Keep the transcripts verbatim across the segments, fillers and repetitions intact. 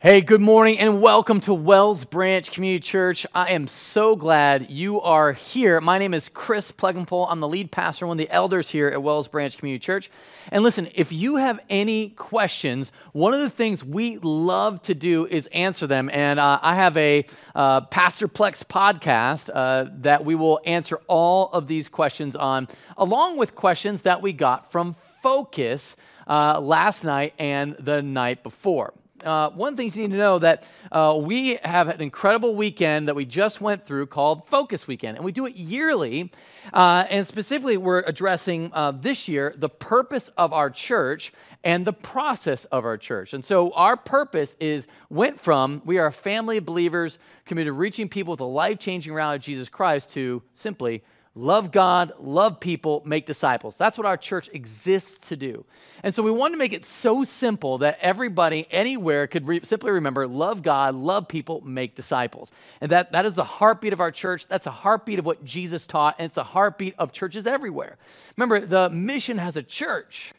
Hey, good morning and welcome to Wells Branch Community Church. I am so glad you are here. My name is Chris Plegenpol. I'm the lead pastor, one of the elders here at Wells Branch Community Church. And listen, if you have any questions, one of the things we love to do is answer them. And uh, I have a uh, Pastor Plex podcast uh, that we will answer all of these questions on, along with questions that we got from Focus uh, last night and the night before. Uh, one thing you need to know that uh, we have an incredible weekend that we just went through called Focus Weekend, and we do it yearly, uh, and specifically we're addressing uh, this year the purpose of our church and the process of our church. And so our purpose is went from we are a family of believers committed to reaching people with a life-changing route of Jesus Christ to simply love God, love people, make disciples. That's what our church exists to do. And so we wanted to make it so simple that everybody anywhere could re- simply remember, love God, love people, make disciples. And that, that is the heartbeat of our church. That's the heartbeat of what Jesus taught, and it's the heartbeat of churches everywhere. Remember, the mission has a church.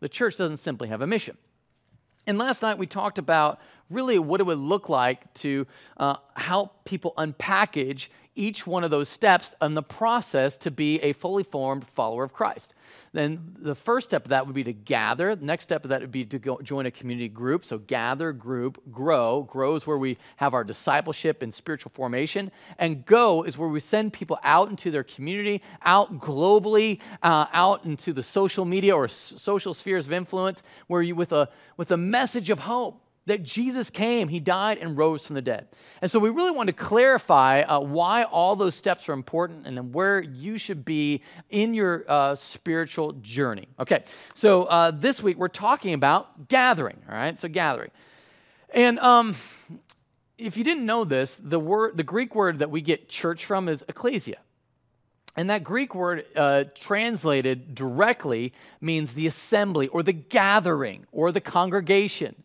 The church doesn't simply have a mission. And last night we talked about really what it would look like to uh, help people unpackage each one of those steps in the process to be a fully formed follower of Christ. Then the first step of that would be to gather. The next step of that would be to go join a community group. So gather, group, grow. Grow is where we have our discipleship and spiritual formation. And go is where we send people out into their community, out globally, uh, out into the social media or s- social spheres of influence, where you with a with a message of hope. That Jesus came, he died, and rose from the dead. And so we really want to clarify uh, why all those steps are important and where you should be in your uh, spiritual journey. Okay, so uh, this week we're talking about gathering, all right? So gathering. And um, if you didn't know this, the word, the Greek word that we get church from is ecclesia. And that Greek word uh, translated directly means the assembly or the gathering or the congregation.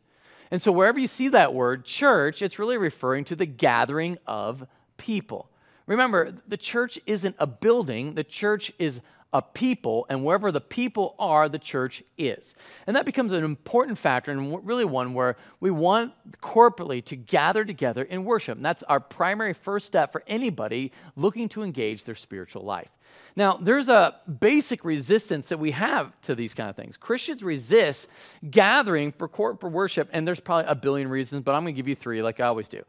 And so wherever you see that word, church, it's really referring to the gathering of people. Remember, the church isn't a building. The church is a people, and wherever the people are, the church is. And that becomes an important factor, and really one where we want corporately to gather together in worship. And that's our primary first step for anybody looking to engage their spiritual life. Now, there's a basic resistance that we have to these kind of things. Christians resist gathering for corporate worship, and there's probably a billion reasons, but I'm going to give you three like I always do.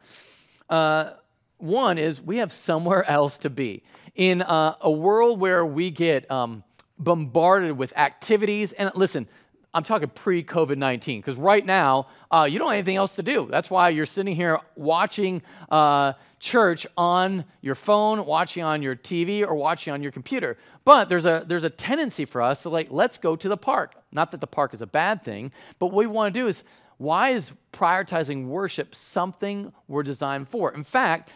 Uh, one is we have somewhere else to be. In uh, a world where we get um, bombarded with activities, and listen, I'm talking pre-COVID nineteen, because right now, uh, you don't have anything else to do. That's why you're sitting here watching uh, church on your phone, watching on your T V, or watching on your computer. But there's a there's a tendency for us to like, let's go to the park. Not that the park is a bad thing, but what we want to do is, why is prioritizing worship something we're designed for? In fact,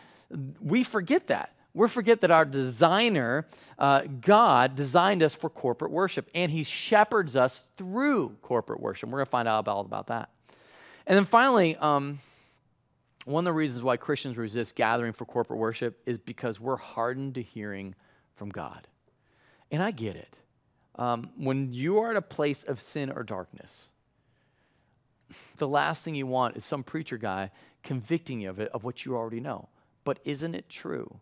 we forget that. We forget that our designer, uh, God, designed us for corporate worship, and he shepherds us through corporate worship. We're going to find out all about that. And then finally, um, one of the reasons why Christians resist gathering for corporate worship is because we're hardened to hearing from God. And I get it. Um, when you are at a place of sin or darkness, the last thing you want is some preacher guy convicting you of it, of what you already know. But isn't it true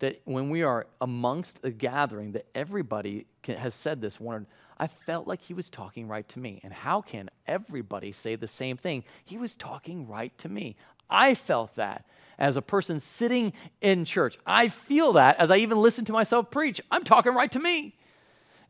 that when we are amongst a gathering, that everybody can, has said this one, I felt like he was talking right to me. And how can everybody say the same thing? He was talking right to me. I felt that as a person sitting in church. I feel that as I even listen to myself preach. I'm talking right to me.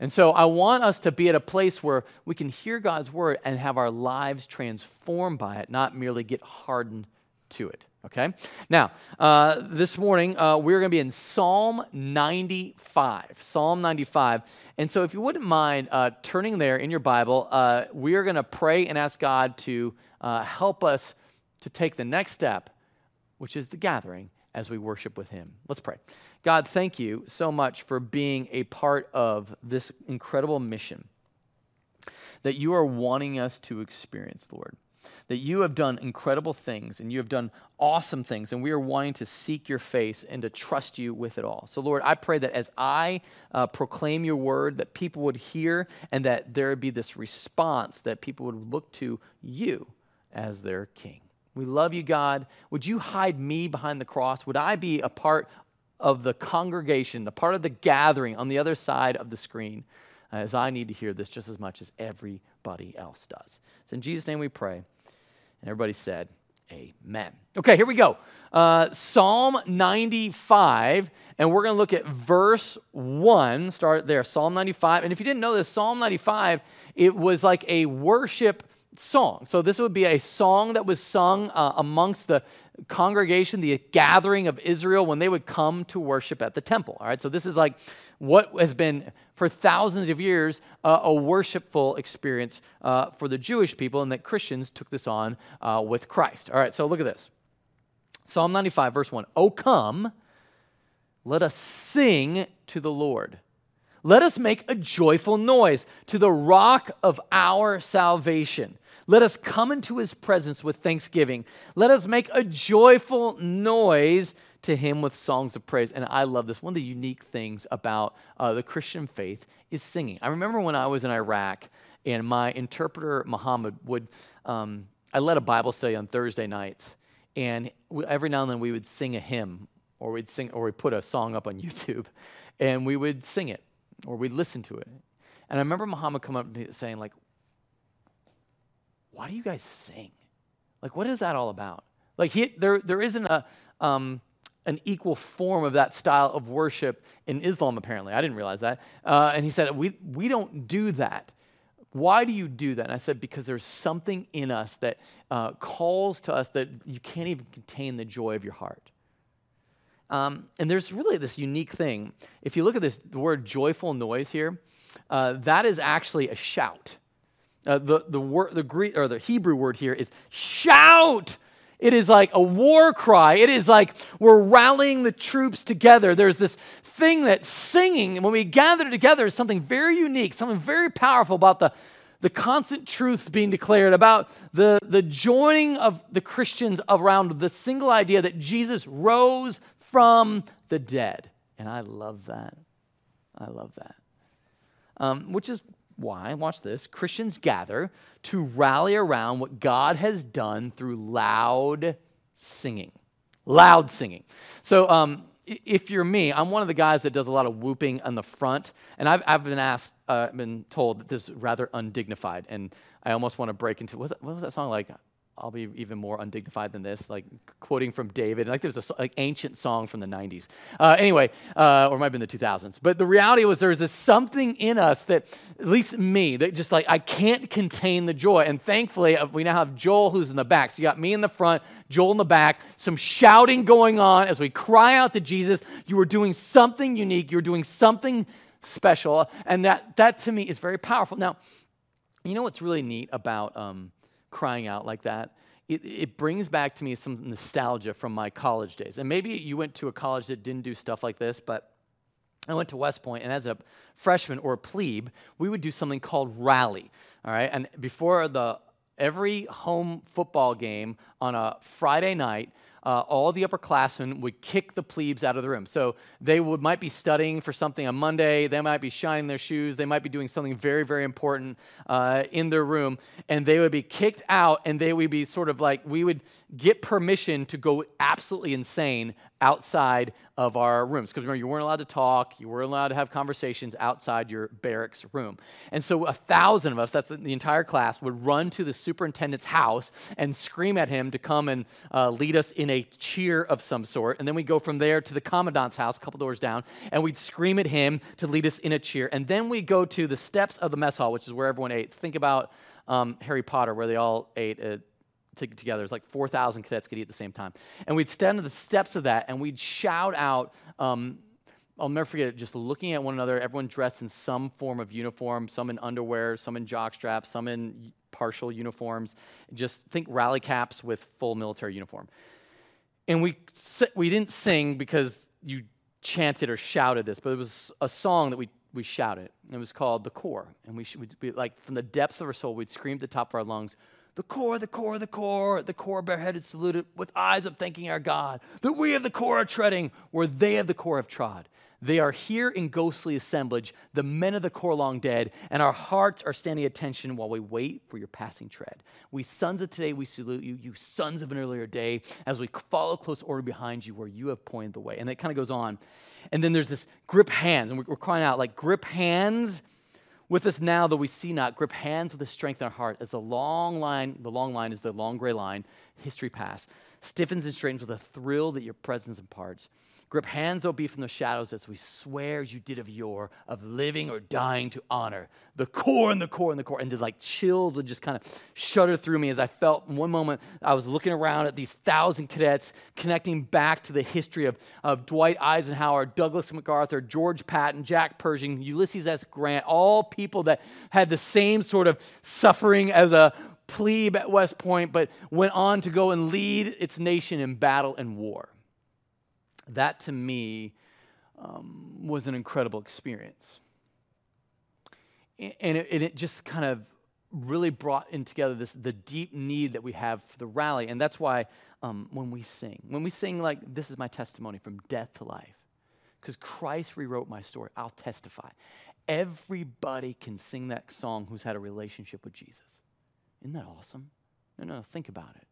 And so I want us to be at a place where we can hear God's word and have our lives transformed by it, not merely get hardened to it. Okay? Now, uh, this morning, uh, we're going to be in Psalm ninety-five. Psalm ninety-five. And so if you wouldn't mind uh, turning there in your Bible, uh, we are going to pray and ask God to uh, help us to take the next step, which is the gathering as we worship with him. Let's pray. God, thank you so much for being a part of this incredible mission that you are wanting us to experience, Lord. That you have done incredible things, and you have done awesome things, and we are wanting to seek your face and to trust you with it all. So, Lord, I pray that as I uh, proclaim your word, that people would hear and that there would be this response that people would look to you as their king. We love you, God. Would you hide me behind the cross? Would I be a part of the congregation, the part of the gathering on the other side of the screen, as I need to hear this just as much as everybody else does? It's in Jesus' name we pray. And everybody said, amen. Okay, here we go. Uh, Psalm ninety-five, and we're going to look at verse one. Start there, Psalm ninety-five. And if you didn't know this, Psalm ninety-five, it was like a worship song. So this would be a song that was sung uh, amongst the congregation, the gathering of Israel, when they would come to worship at the temple. All right, so this is like what has been for thousands of years uh, a worshipful experience uh, for the Jewish people, and that Christians took this on uh, with Christ. All right, so look at this. Psalm ninety-five, verse one. O come, let us sing to the Lord. Let us make a joyful noise to the rock of our salvation. Let us come into his presence with thanksgiving. Let us make a joyful noise to him with songs of praise. And I love this. One of the unique things about uh, the Christian faith is singing. I remember when I was in Iraq, and my interpreter, Muhammad, would, um, I led a Bible study on Thursday nights, and every now and then we would sing a hymn, or we'd sing, or we'd put a song up on YouTube, and we would sing it, or we'd listen to it. And I remember Muhammad come up to me saying, like, why do you guys sing? Like, what is that all about? Like, he, there, there isn't a um, an equal form of that style of worship in Islam, apparently. I didn't realize that. Uh, and he said, we we don't do that. Why do you do that? And I said, because there's something in us that uh, calls to us that you can't even contain the joy of your heart. Um, and there's really this unique thing. If you look at this the word joyful noise here, uh, that is actually a shout. Uh, the the word the Greek or the Hebrew word here is shout. It is like a war cry. It is like we're rallying the troops together. There's this thing that singing, when we gather together, is something very unique, something very powerful about the the constant truths being declared, about the the joining of the Christians around the single idea that Jesus rose from the dead. And I love that. I love that. Um, which is why, watch this, Christians gather to rally around what God has done through loud singing. Loud singing. So um, if you're me, I'm one of the guys that does a lot of whooping on the front. And I've, I've been asked, uh, been told that this is rather undignified. And I almost want to break into, what was that song like? I'll be even more undignified than this, like quoting from David. Like there's an like, ancient song from the nineties. Uh, anyway, uh, or it might have been the two thousands. But the reality was there's this something in us that, at least me, that just like I can't contain the joy. And thankfully, we now have Joel who's in the back. So you got me in the front, Joel in the back, some shouting going on as we cry out to Jesus. You are doing something unique. You're doing something special. And that, that to me is very powerful. Now, you know what's really neat about... Um, crying out like that, it, it brings back to me some nostalgia from my college days. And maybe you went to a college that didn't do stuff like this, but I went to West Point, and as a freshman or a plebe, we would do something called rally, all right? And before the every home football game on a Friday night, Uh, all the upperclassmen would kick the plebes out of the room. So they would might be studying for something on Monday. They might be shining their shoes. They might be doing something very, very important uh, in their room. And they would be kicked out, and they would be sort of like, we would get permission to go absolutely insane outside of our rooms. Because remember, you weren't allowed to talk. You weren't allowed to have conversations outside your barracks room. And so a thousand of us, that's the entire class, would run to the superintendent's house and scream at him to come and uh, lead us in a cheer of some sort. And then we'd go from there to the commandant's house, a couple doors down, and we'd scream at him to lead us in a cheer. And then we'd go to the steps of the mess hall, which is where everyone ate. Think about um, Harry Potter, where they all ate at together. It's like four thousand cadets could eat at the same time. And we'd stand on the steps of that, and we'd shout out, um, I'll never forget it, just looking at one another, everyone dressed in some form of uniform, some in underwear, some in jockstraps, some in partial uniforms. Just think rally caps with full military uniform. And we we didn't sing because you chanted or shouted this, but it was a song that we we shouted. It was called The Core. And we, should, we'd be like, from the depths of our soul, we'd scream at the top of our lungs, The core, the core, the core, the core bareheaded saluted with eyes of thanking our God. That we of the core are treading where they of the core have trod. They are here in ghostly assemblage, the men of the core long dead, and our hearts are standing attention while we wait for your passing tread. We sons of today, we salute you, you sons of an earlier day, as we follow close order behind you where you have pointed the way. And it kind of goes on. And then there's this grip hands, and we're crying out like, grip hands with us now, though we see not, grip hands with the strength in our heart as the long line, the long line is the long gray line, history past, stiffens and straightens with a thrill that your presence imparts. Grip hands, O be from the shadows as we swear as you did of yore, of living or dying to honor. The core and the core and the core. And the like chills would just kind of shudder through me as I felt in one moment I was looking around at these thousand cadets connecting back to the history of, of Dwight Eisenhower, Douglas MacArthur, George Patton, Jack Pershing, Ulysses S. Grant, all people that had the same sort of suffering as a plebe at West Point, but went on to go and lead its nation in battle and war. That, to me, um, was an incredible experience. And it, and it just kind of really brought in together this the deep need that we have for the rally. And that's why um, when we sing, when we sing like, this is my testimony from death to life, because Christ rewrote my story, I'll testify. Everybody can sing that song who's had a relationship with Jesus. Isn't that awesome? No, no, think about it.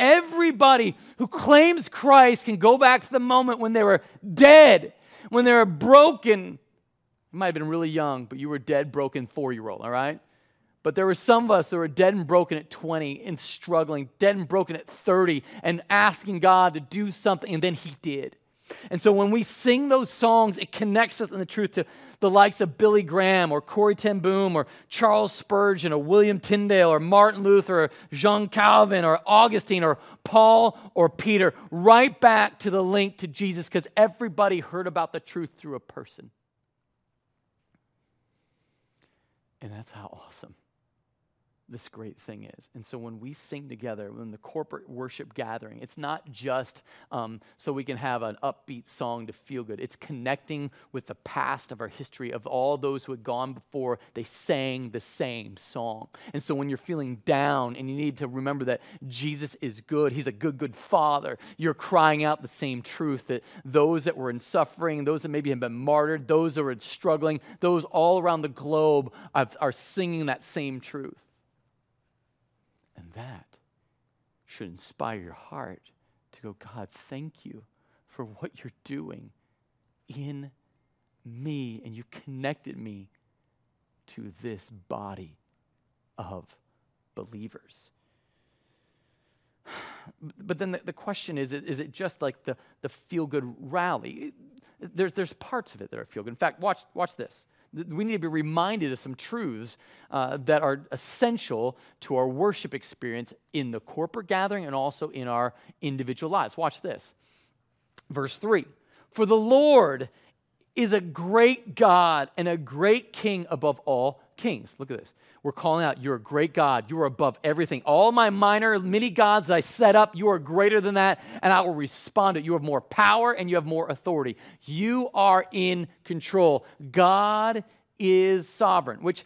Everybody who claims Christ can go back to the moment when they were dead, when they were broken. You might have been really young, but you were dead, broken four-year-old, all right? But there were some of us that were dead and broken at twenty and struggling, dead and broken at thirty and asking God to do something, and then he did. And so when we sing those songs, it connects us in the truth to the likes of Billy Graham or Corrie ten Boom or Charles Spurgeon or William Tyndale or Martin Luther or John Calvin or Augustine or Paul or Peter, right back to the link to Jesus, because everybody heard about the truth through a person. And that's how awesome this great thing is. And so when we sing together, when the corporate worship gathering, it's not just um, so we can have an upbeat song to feel good. It's connecting with the past of our history of all those who had gone before. They sang the same song. And so when you're feeling down and you need to remember that Jesus is good, he's a good, good father, you're crying out the same truth that those that were in suffering, those that maybe have been martyred, those that were struggling, those all around the globe are singing that same truth. And that should inspire your heart to go, God, thank you for what you're doing in me. And you connected me to this body of believers. But then the, the question is, is it just like the, the feel-good rally? There's, there's parts of it that are feel-good. In fact, watch, watch this. We need to be reminded of some truths uh, that are essential to our worship experience in the corporate gathering and also in our individual lives. Watch this. Verse three. For the Lord is a great God and a great King above all kings. Look at this. We're calling out, you're a great God. You are above everything. All my minor mini gods that I set up, you are greater than that, and I will respond to it. You have more power and you have more authority. You are in control. God is sovereign, which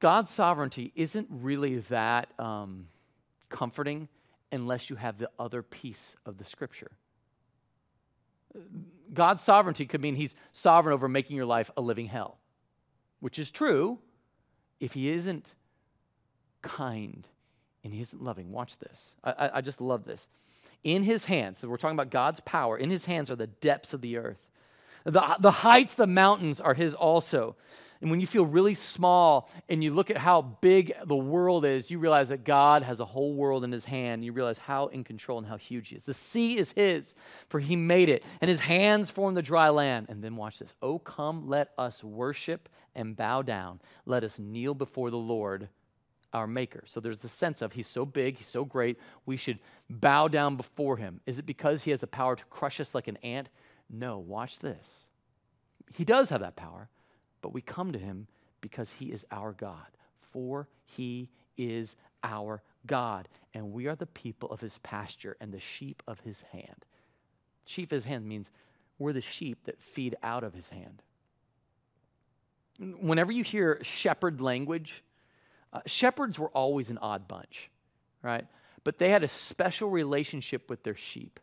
God's sovereignty isn't really that um, comforting unless you have the other piece of the scripture. God's sovereignty could mean he's sovereign over making your life a living hell, which is true if he isn't kind and he isn't loving. Watch this. I, I, I just love this. In his hands, so we're talking about God's power, in his hands are the depths of the earth. The, the heights, the mountains are his also. And when you feel really small and you look at how big the world is, you realize that God has a whole world in his hand. You realize how in control and how huge he is. The sea is his, for he made it, and his hands formed the dry land. And then watch this. Oh, come, let us worship and bow down. Let us kneel before the Lord, our maker. So there's the sense of he's so big, he's so great, we should bow down before him. Is it because he has the power to crush us like an ant? No, watch this. He does have that power, but we come to him because he is our God. For he is our God, and we are the people of his pasture and the sheep of his hand. Sheep of his hand means we're the sheep that feed out of his hand. Whenever you hear shepherd language, Uh, shepherds were always an odd bunch, right? But they had a special relationship with their sheep.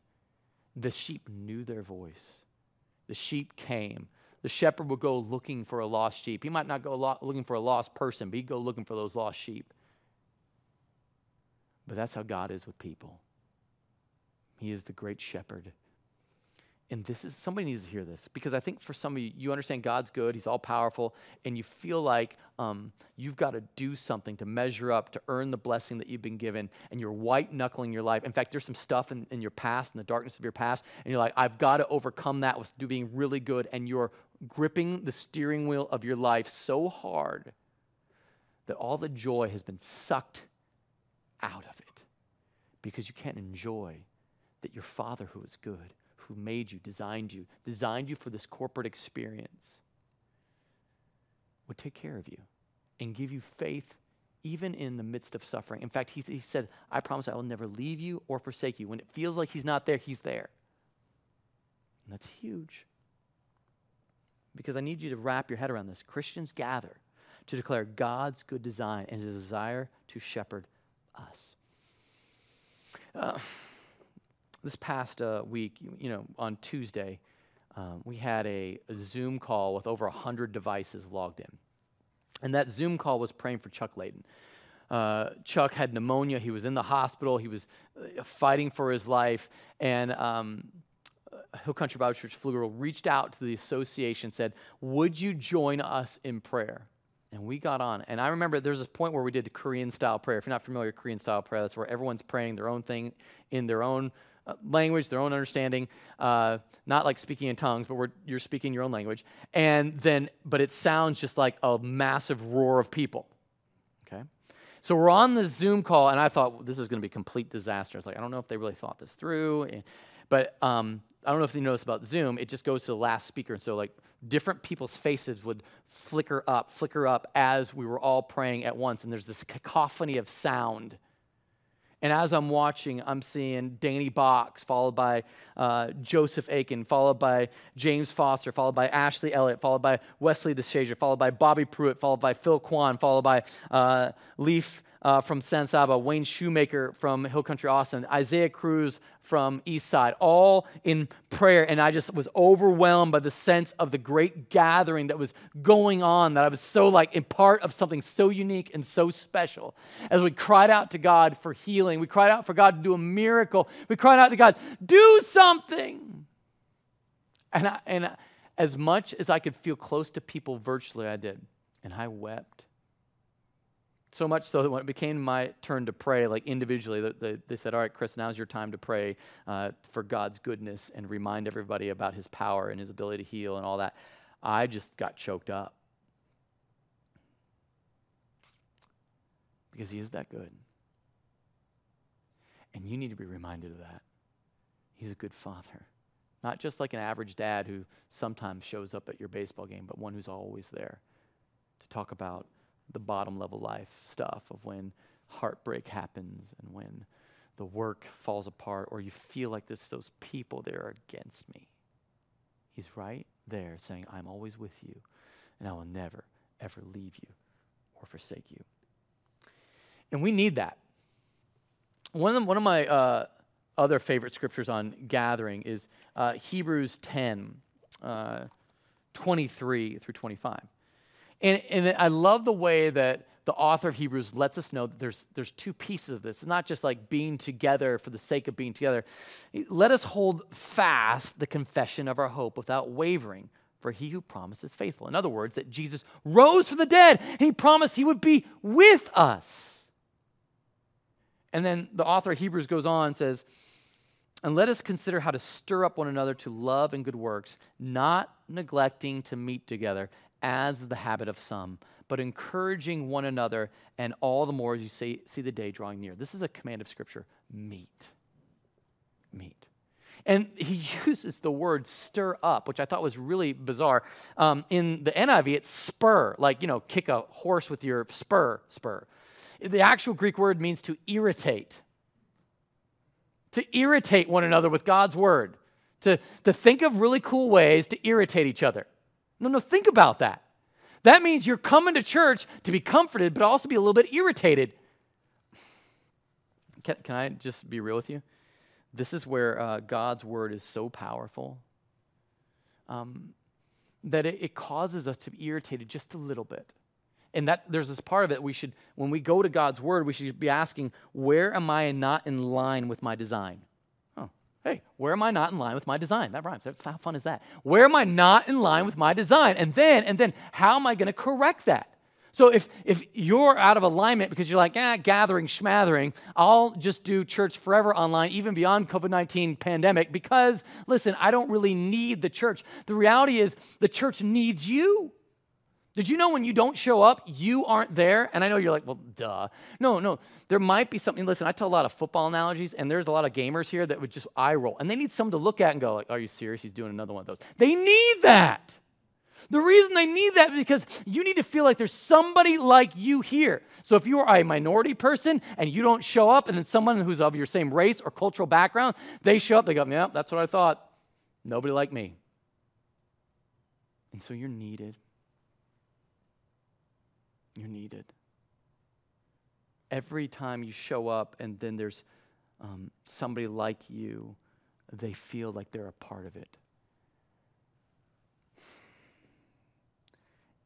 The sheep knew their voice. The sheep came. The shepherd would go looking for a lost sheep. He might not go lo- looking for a lost person, but he'd go looking for those lost sheep. But that's how God is with people. He is the great shepherd. And this is, somebody needs to hear this, because I think for some of you, you understand God's good, he's all powerful, and you feel like um, you've got to do something to measure up, to earn the blessing that you've been given, and you're white-knuckling your life. In fact, there's some stuff in, in your past, in the darkness of your past, and you're like, I've got to overcome that with being really good, and you're gripping the steering wheel of your life so hard that all the joy has been sucked out of it, because you can't enjoy that your Father who is good, who made you, designed you, designed you for this corporate experience, would take care of you and give you faith even in the midst of suffering. In fact, he, he said, I promise I will never leave you or forsake you. When it feels like he's not there, he's there. And that's huge. Because I need you to wrap your head around this. Christians gather to declare God's good design and his desire to shepherd us. Uh, This past uh, week, you, you know, on Tuesday, um, we had a, a Zoom call with over one hundred devices logged in. And that Zoom call was praying for Chuck Layden. Uh, Chuck had pneumonia. He was in the hospital. He was uh, fighting for his life. And um, Hill Country Bible Church, Pflugerville, reached out to the association, said, would you join us in prayer? And we got on. And I remember there's this point where we did a Korean-style prayer. If you're not familiar with Korean-style prayer, that's where everyone's praying their own thing in their own language, their own understanding, uh, not like speaking in tongues, but we're, you're speaking your own language. And then, but it sounds just like a massive roar of people. Okay. So we're on the Zoom call, and I thought, well, this is going to be complete disaster. It's like, I don't know if they really thought this through. But um, I don't know if you noticed about Zoom, it just goes to the last speaker. And so like different people's faces would flicker up, flicker up as we were all praying at once. And there's this cacophony of sound. And as I'm watching, I'm seeing Danny Box, followed by uh, Joseph Aiken, followed by James Foster, followed by Ashley Elliott, followed by Wesley DeShazer, followed by Bobby Pruitt, followed by Phil Kwan, followed by uh, Leaf uh, from San Saba, Wayne Shoemaker from Hill Country, Austin, Isaiah Cruz from Eastside, all in prayer. And I just was overwhelmed by the sense of the great gathering that was going on, that I was so like a part of something so unique and so special. As we cried out to God for healing, we cried out for God to do a miracle. We cried out to God, do something. And, I, and I, as much as I could feel close to people virtually, I did. And I wept. So much so that when it became my turn to pray, like individually, they, they said, all right, Chris, now's your time to pray uh, for God's goodness and remind everybody about his power and his ability to heal and all that. I just got choked up. Because he is that good. And you need to be reminded of that. He's a good father. Not just like an average dad who sometimes shows up at your baseball game, but one who's always there to talk about the bottom level life stuff of when heartbreak happens and when the work falls apart or you feel like this, those people there are against me. He's right there saying, I'm always with you and I will never, ever leave you or forsake you. And we need that. One of, the, one of my uh, other favorite scriptures on gathering is uh, Hebrews ten, uh, twenty-three through twenty-five. And, and I love the way that the author of Hebrews lets us know that there's, there's two pieces of this. It's not just like being together for the sake of being together. Let us hold fast the confession of our hope without wavering, for he who promised is faithful. In other words, that Jesus rose from the dead, and he promised he would be with us. And then the author of Hebrews goes on and says, and let us consider how to stir up one another to love and good works, not neglecting to meet together, as the habit of some, but encouraging one another, and all the more as you see, see the day drawing near. This is a command of Scripture, meet, meet. And he uses the word stir up, which I thought was really bizarre. Um, in the N I V, it's spur, like, you know, kick a horse with your spur, spur. The actual Greek word means to irritate, to irritate one another with God's word, to, to think of really cool ways to irritate each other. No, no, think about that. That means you're coming to church to be comforted, but also be a little bit irritated. Can, can I just be real with you? This is where uh, God's word is so powerful um, that it, it causes us to be irritated just a little bit. And that there's this part of it we should, when we go to God's word, we should be asking, where am I not in line with my design? Oh, hey, where am I not in line with my design? That rhymes. How fun is that? Where am I not in line with my design? And then, and then, how am I going to correct that? So if if you're out of alignment because you're like, ah, gathering, schmathering, I'll just do church forever online, even beyond covid nineteen pandemic, because, listen, I don't really need the church. The reality is the church needs you. Did you know when you don't show up, you aren't there? And I know you're like, well, duh. No, no, there might be something. Listen, I tell a lot of football analogies, and there's a lot of gamers here that would just eye roll. And they need someone to look at and go, like, are you serious? He's doing another one of those. They need that. The reason they need that is because you need to feel like there's somebody like you here. So if you are a minority person and you don't show up, and then someone who's of your same race or cultural background, they show up, they go, yeah, that's what I thought. Nobody like me. And so you're needed. You're needed. Every time you show up and then there's um, somebody like you, they feel like they're a part of it.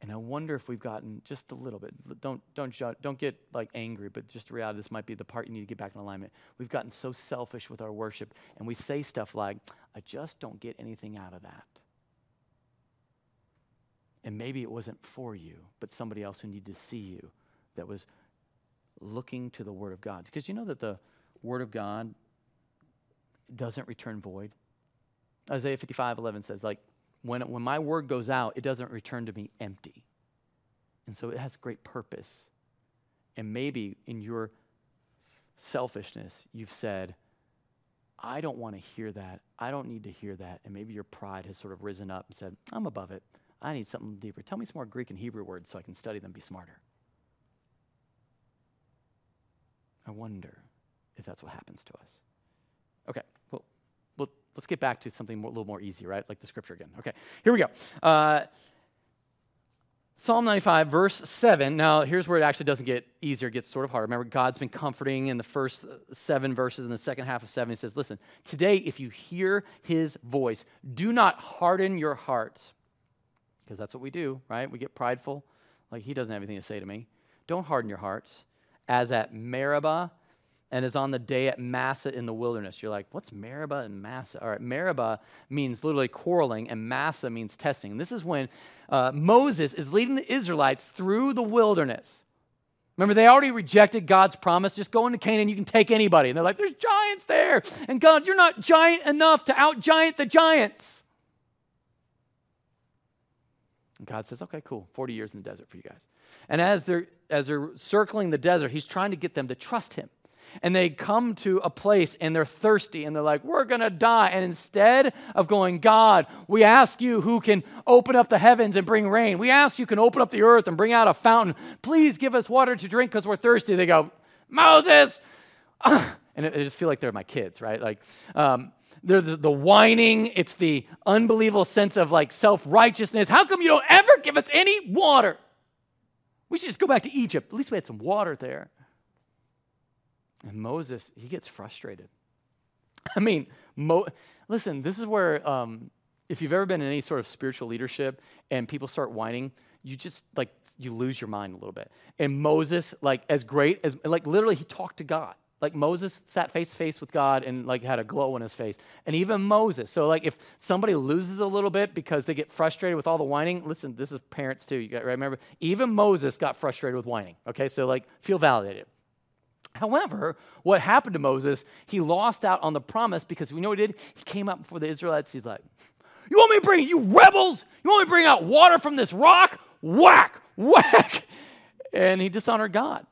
And I wonder if we've gotten just a little bit, don't don't don't get like angry, but just the reality, this might be the part you need to get back in alignment. We've gotten so selfish with our worship, and we say stuff like, I just don't get anything out of that. And maybe it wasn't for you, but somebody else who needed to see you that was looking to the Word of God. Because you know that the Word of God doesn't return void. Isaiah fifty-five eleven says, like, When, when my word goes out, it doesn't return to me empty. And so it has great purpose. And maybe in your selfishness, you've said, I don't want to hear that. I don't need to hear that. And maybe your pride has sort of risen up and said, I'm above it. I need something deeper. Tell me some more Greek and Hebrew words so I can study them, be smarter. I wonder if that's what happens to us. Okay, well, let's get back to something more, a little more easy, right? Like the scripture again. Okay, here we go. Uh, Psalm ninety-five, verse seven. Now, here's where it actually doesn't get easier. It gets sort of harder. Remember, God's been comforting in the first seven verses. In the second half of seven, he says, listen, today, if you hear his voice, do not harden your hearts. Because that's what we do, right? We get prideful. Like, he doesn't have anything to say to me. Don't harden your hearts. As at Meribah, and is on the day at Massa in the wilderness. You're like, what's Meribah and Massa? All right, Meribah means literally quarreling, and Massa means testing. And this is when uh, Moses is leading the Israelites through the wilderness. Remember, they already rejected God's promise. Just go into Canaan, you can take anybody. And they're like, there's giants there. And God, you're not giant enough to out-giant the giants. And God says, okay, cool, forty years in the desert for you guys. And as they're, as they're circling the desert, he's trying to get them to trust him. And they come to a place and they're thirsty and they're like, we're going to die. And instead of going, God, we ask you who can open up the heavens and bring rain. We ask you can open up the earth and bring out a fountain. Please give us water to drink because we're thirsty. They go, Moses. And I just feel like they're my kids, right? Like um, they're the, the whining. It's the unbelievable sense of like self-righteousness. How come you don't ever give us any water? We should just go back to Egypt. At least we had some water there. And Moses, he gets frustrated. I mean, Mo- listen, this is where, um, if you've ever been in any sort of spiritual leadership and people start whining, you just, like, you lose your mind a little bit. And Moses, like, as great as, like, literally he talked to God. Like, Moses sat face to face with God and, like, had a glow on his face. And even Moses. So, like, if somebody loses a little bit because they get frustrated with all the whining, listen, this is parents too, you got to remember, even Moses got frustrated with whining, okay? So, like, feel validated. However, what happened to Moses, he lost out on the promise because we know what he did. He came up before the Israelites. He's like, you want me to bring, you rebels? You want me to bring out water from this rock? Whack, whack. And he dishonored God.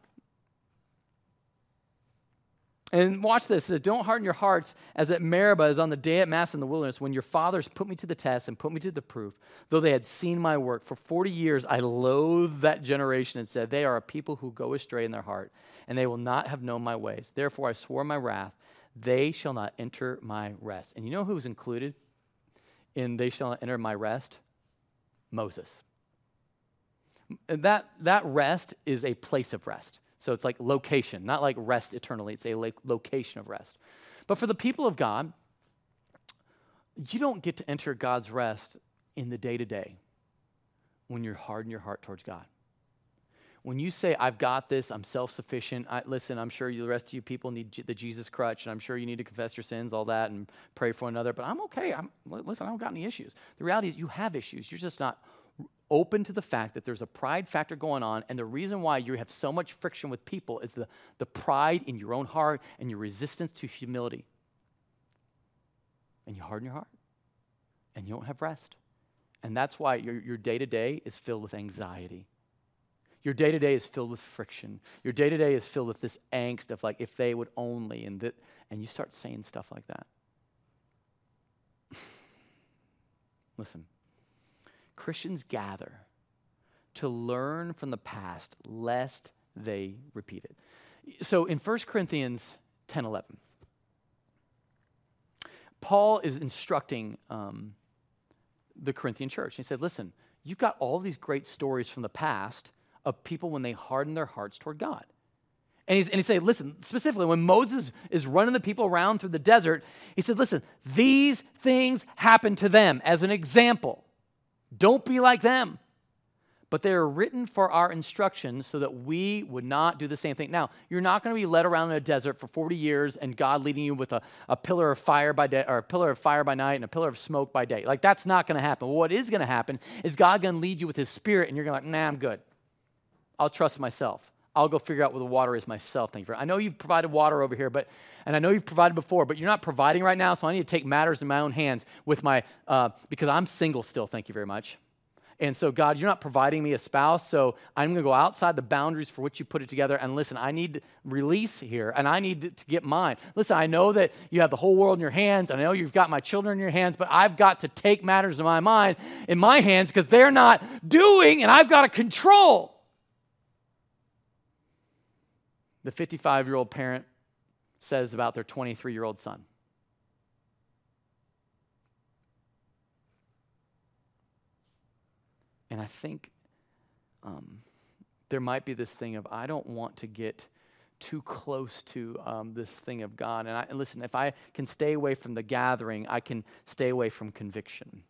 And watch this. It says, don't harden your hearts as at Meribah is on the day at Mass in the wilderness when your fathers put me to the test and put me to the proof, though they had seen my work. For forty years I loathed that generation and said, they are a people who go astray in their heart, and they will not have known my ways. Therefore I swore my wrath, they shall not enter my rest. And you know who's included in they shall not enter my rest? Moses. that that rest is a place of rest. So it's like location, not like rest eternally. It's a lo- location of rest. But for the people of God, you don't get to enter God's rest in the day-to-day when you harden your heart towards God. When you say, I've got this, I'm self-sufficient, I, listen, I'm sure you, the rest of you people need G- the Jesus crutch, and I'm sure you need to confess your sins, all that, and pray for one another, but I'm okay. I'm, listen, I don't got any issues. The reality is you have issues. You're just not open to the fact that there's a pride factor going on, and the reason why you have so much friction with people is the, the pride in your own heart and your resistance to humility. And you harden your heart, and you don't have rest. And that's why your, your day-to-day is filled with anxiety. Your day-to-day is filled with friction. Your day-to-day is filled with this angst of like, if they would only, and th- and you start saying stuff like that. Listen, Christians gather to learn from the past lest they repeat it. So in First Corinthians ten eleven, Paul is instructing um, the Corinthian church. He said, listen, you've got all these great stories from the past of people when they harden their hearts toward God. And, he's, and he said, listen, specifically, when Moses is running the people around through the desert, he said, listen, these things happened to them as an example. Don't be like them. But they are written for our instruction so that we would not do the same thing. Now, you're not going to be led around in a desert for forty years and God leading you with a, a pillar of fire by day, or a pillar of fire by night and a pillar of smoke by day. Like, that's not going to happen. What is going to happen is God going to lead you with his spirit and you're going to be like, nah, I'm good. I'll trust myself. I'll go figure out where the water is myself. Thank you for it. I know you've provided water over here, but and I know you've provided before, but you're not providing right now, so I need to take matters in my own hands with my, uh, because I'm single still, thank you very much. And so, God, you're not providing me a spouse, so I'm going to go outside the boundaries for which you put it together, and listen, I need release here, and I need to get mine. Listen, I know that you have the whole world in your hands, and I know you've got my children in your hands, but I've got to take matters in my mind, in my hands, because they're not doing, and I've got to control. The fifty-five-year-old parent says about their twenty-three-year-old son. And I think um, there might be this thing of, I don't want to get too close to um, this thing of God. And, I, and listen, if I can stay away from the gathering, I can stay away from conviction.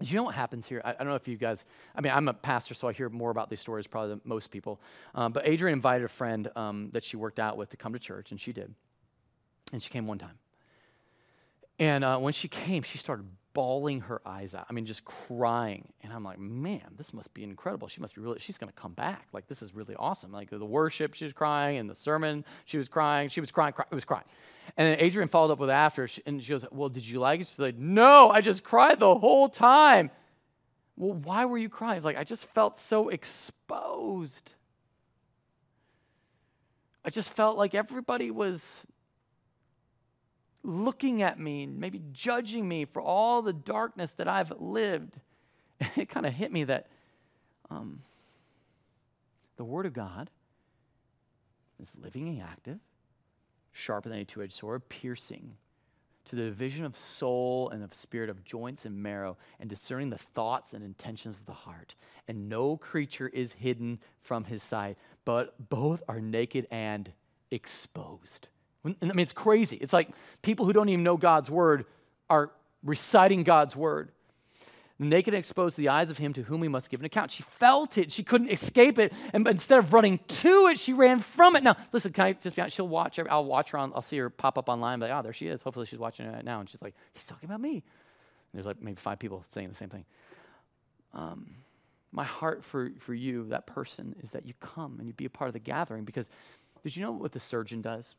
You know what happens here? I, I don't know if you guys, I mean, I'm a pastor, so I hear more about these stories probably than most people. Um, but Adrienne invited a friend um, that she worked out with to come to church, and she did. And she came one time. And uh, when she came, she started bawling her eyes out. I mean, just crying. And I'm like, man, this must be incredible. She must be really, she's going to come back. Like, this is really awesome. Like, the worship, she was crying, and the sermon, she was crying. She was crying, cry, it was crying. And then Adrienne followed up with after, and she goes, well, did you like it? She's like, no, I just cried the whole time. Well, why were you crying? Like, I just felt so exposed. I just felt like everybody was looking at me and maybe judging me for all the darkness that I've lived. And it kind of hit me that um, the Word of God is living and active, sharper than a two-edged sword, piercing to the division of soul and of spirit, of joints and marrow, and discerning the thoughts and intentions of the heart. And no creature is hidden from his sight, but both are naked and exposed. I mean, it's crazy. It's like people who don't even know God's word are reciting God's word. Naked and exposed to the eyes of him to whom we must give an account. She felt it. She couldn't escape it. And instead of running to it, she ran from it. Now, listen, can I just be honest? She'll watch. Every, I'll watch her on. I'll see her pop up online. But, oh, there she is. Hopefully she's watching it right now. And she's like, he's talking about me. And there's like maybe five people saying the same thing. Um, my heart for, for you, that person, is that you come and you be a part of the gathering. Because did you know what the surgeon does?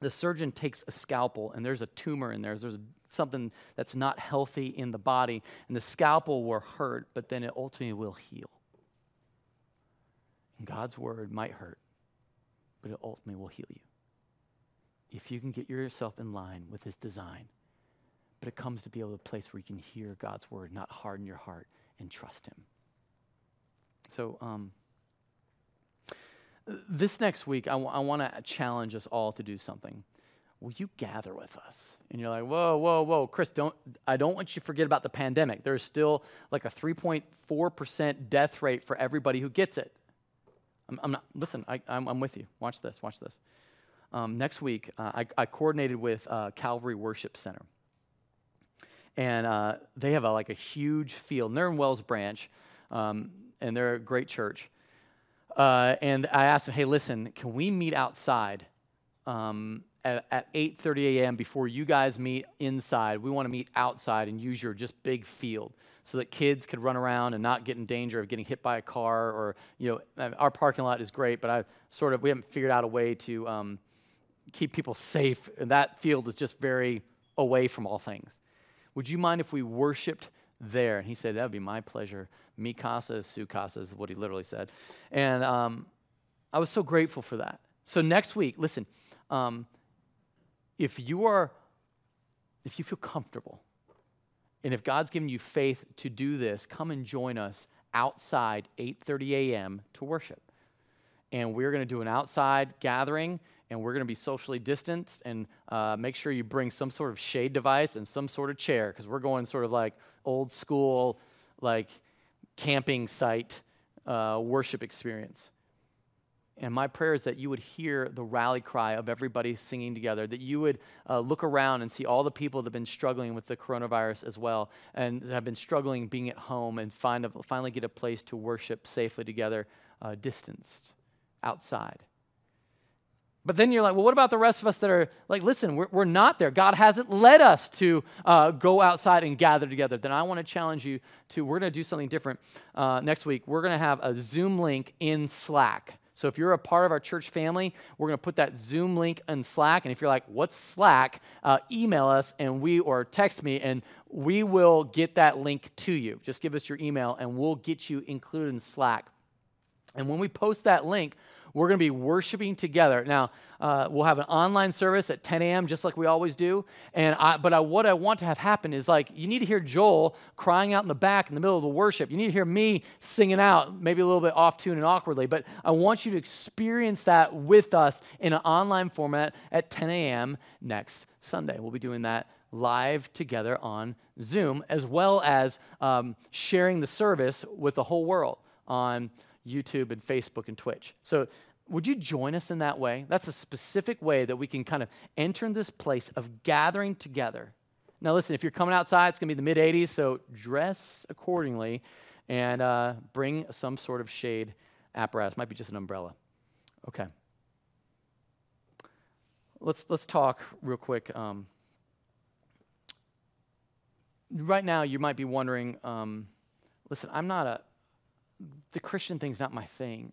The surgeon takes a scalpel, and there's a tumor in there. There's something that's not healthy in the body, and the scalpel will hurt, but then it ultimately will heal. And God's word might hurt, but it ultimately will heal you. If you can get yourself in line with his design, but it comes to be able to a place where you can hear God's word, not harden your heart, and trust him. So, um, This next week, I, w- I want to challenge us all to do something. will you gather with us? And you're like, whoa, whoa, whoa, Chris, don't, I don't want you to forget about the pandemic. There's still like a three point four percent death rate for everybody who gets it. I'm, I'm not, listen, I, I'm, I'm with you. Watch this, watch this. Um, next week, uh, I, I coordinated with uh, Calvary Worship Center. And uh, they have a, like a huge field. And they're in Wells Branch, um, and they're a great church. Uh, and I asked them, hey, listen, can we meet outside? Um, at, at eight thirty a.m. before you guys meet inside, we want to meet outside and use your just big field so that kids could run around and not get in danger of getting hit by a car or, you know, our parking lot is great, but I sort of, we haven't figured out a way to um, keep people safe. And that field is just very away from all things. Would you mind if we worshiped there? And he said, that would be my pleasure. Mi casa es su casa is what he literally said. And um, I was so grateful for that. So next week, listen, Um, if you are, if you feel comfortable, and if God's given you faith to do this, come and join us outside eight thirty a.m. to worship. And we're going to do an outside gathering, and we're going to be socially distanced, and uh, make sure you bring some sort of shade device and some sort of chair, because we're going sort of like old school, like camping site uh, worship experience. And my prayer is that you would hear the rally cry of everybody singing together, that you would uh, look around and see all the people that have been struggling with the coronavirus as well and have been struggling being at home and find a, finally get a place to worship safely together, uh, distanced, outside. But then you're like, well, what about the rest of us that are like, listen, we're, we're not there. God hasn't led us to uh, go outside and gather together. Then I want to challenge you to, we're going to do something different uh, next week. We're going to have a Zoom link in Slack. So if you're a part of our church family, we're going to put that Zoom link in Slack. And if you're like, what's Slack? Uh, email us and we or text me and we will get that link to you. Just give us your email and we'll get you included in Slack. And when we post that link, we're going to be worshiping together. Now, uh, we'll have an online service at ten a.m., just like we always do. And I, but I, what I want to have happen is, like, you need to hear Joel crying out in the back in the middle of the worship. You need to hear me singing out, maybe a little bit off-tune and awkwardly. But I want you to experience that with us in an online format at ten a.m. next Sunday. We'll be doing that live together on Zoom, as well as um, sharing the service with the whole world on YouTube and Facebook and Twitch. So would you join us in that way? That's a specific way that we can kind of enter in this place of gathering together. Now listen, if you're coming outside, it's going to be the mid eighties, so dress accordingly and uh, bring some sort of shade apparatus. Might be just an umbrella. Okay. Let's let's talk real quick. Um, right now, you might be wondering, um, listen, I'm not a the Christian thing's not my thing.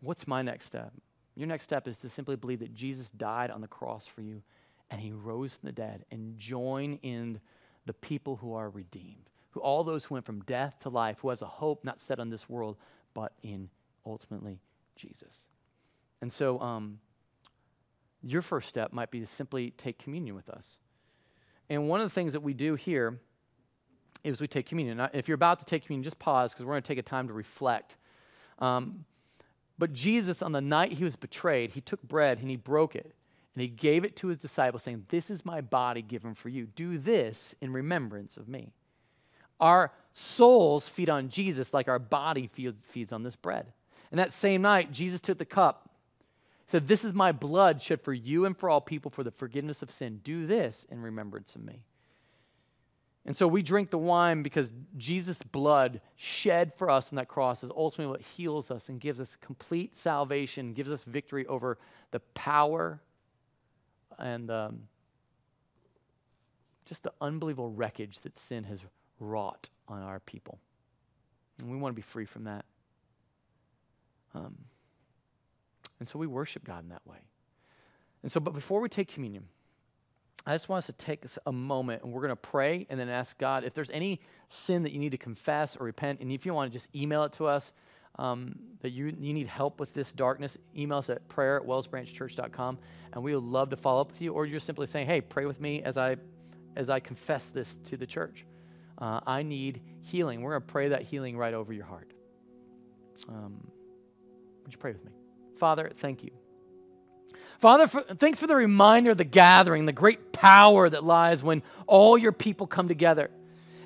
What's my next step? Your next step is to simply believe that Jesus died on the cross for you and he rose from the dead, and join in the people who are redeemed, who all those who went from death to life, who has a hope not set on this world, but in ultimately Jesus. And so um, your first step might be to simply take communion with us. And one of the things that we do here is we take communion. Now, if you're about to take communion, just pause, because we're going to take a time to reflect. Um, but Jesus, on the night he was betrayed, he took bread and he broke it, and he gave it to his disciples, saying, "This is my body given for you. Do this in remembrance of me." Our souls feed on Jesus like our body feeds on this bread. And that same night, Jesus took the cup, said, "This is my blood shed for you and for all people for the forgiveness of sin. Do this in remembrance of me." And so we drink the wine because Jesus' blood shed for us on that cross is ultimately what heals us and gives us complete salvation, gives us victory over the power and um, just the unbelievable wreckage that sin has wrought on our people. And we want to be free from that. Um, and so we worship God in that way. And so, but before we take communion, I just want us to take a moment, and we're going to pray and then ask God if there's any sin that you need to confess or repent. And if you want to just email it to us, um, that you, you need help with this darkness, email us at prayer at wells branch church dot com, and we would love to follow up with you. Or you're simply saying, hey, pray with me as I as I confess this to the church. Uh, I need healing. We're going to pray that healing right over your heart. Um, would you pray with me? Father, thank you Father, for, thanks for the reminder of the gathering, the great power that lies when all your people come together.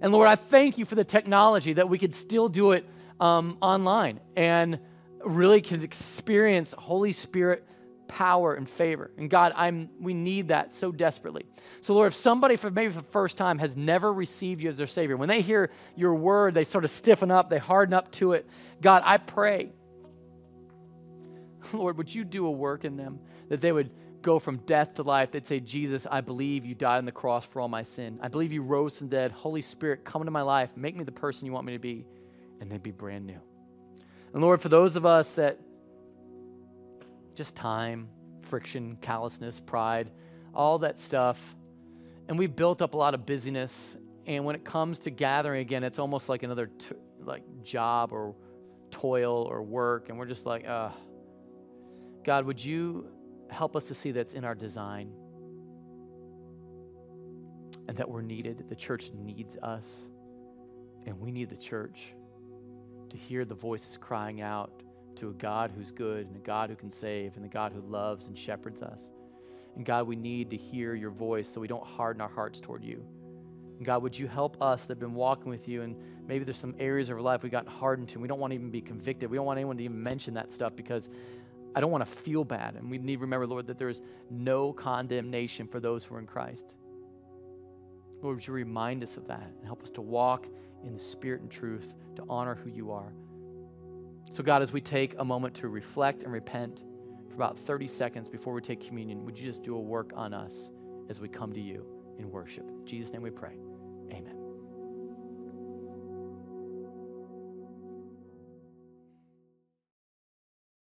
And Lord, I thank you for the technology that we could still do it um, online and really can experience Holy Spirit power and favor. And God, I'm we need that so desperately. So Lord, if somebody for maybe for the first time has never received you as their Savior, when they hear your word, they sort of stiffen up, they harden up to it. God, I pray, Lord, would you do a work in them that they would go from death to life. They'd say, Jesus, I believe you died on the cross for all my sin. I believe you rose from the dead. Holy Spirit, come into my life. Make me the person you want me to be. And they'd be brand new. And Lord, for those of us that just time, friction, callousness, pride, all that stuff, and we've built up a lot of busyness, and when it comes to gathering again, it's almost like another t- like job or toil or work, and we're just like, uh, God, would you help us to see that's in our design and that we're needed. The church needs us, and we need the church to hear the voices crying out to a God who's good and a God who can save and the God who loves and shepherds us. And God, we need to hear your voice so we don't harden our hearts toward you. And God, would you help us that have been walking with you, and maybe there's some areas of our life we got hardened to and we don't want to even be convicted. We don't want anyone to even mention that stuff because I don't want to feel bad. And we need to remember, Lord, that there is no condemnation for those who are in Christ. Lord, would you remind us of that and help us to walk in the spirit and truth, to honor who you are. So God, as we take a moment to reflect and repent for about thirty seconds before we take communion, would you just do a work on us as we come to you in worship? In Jesus' name we pray, amen.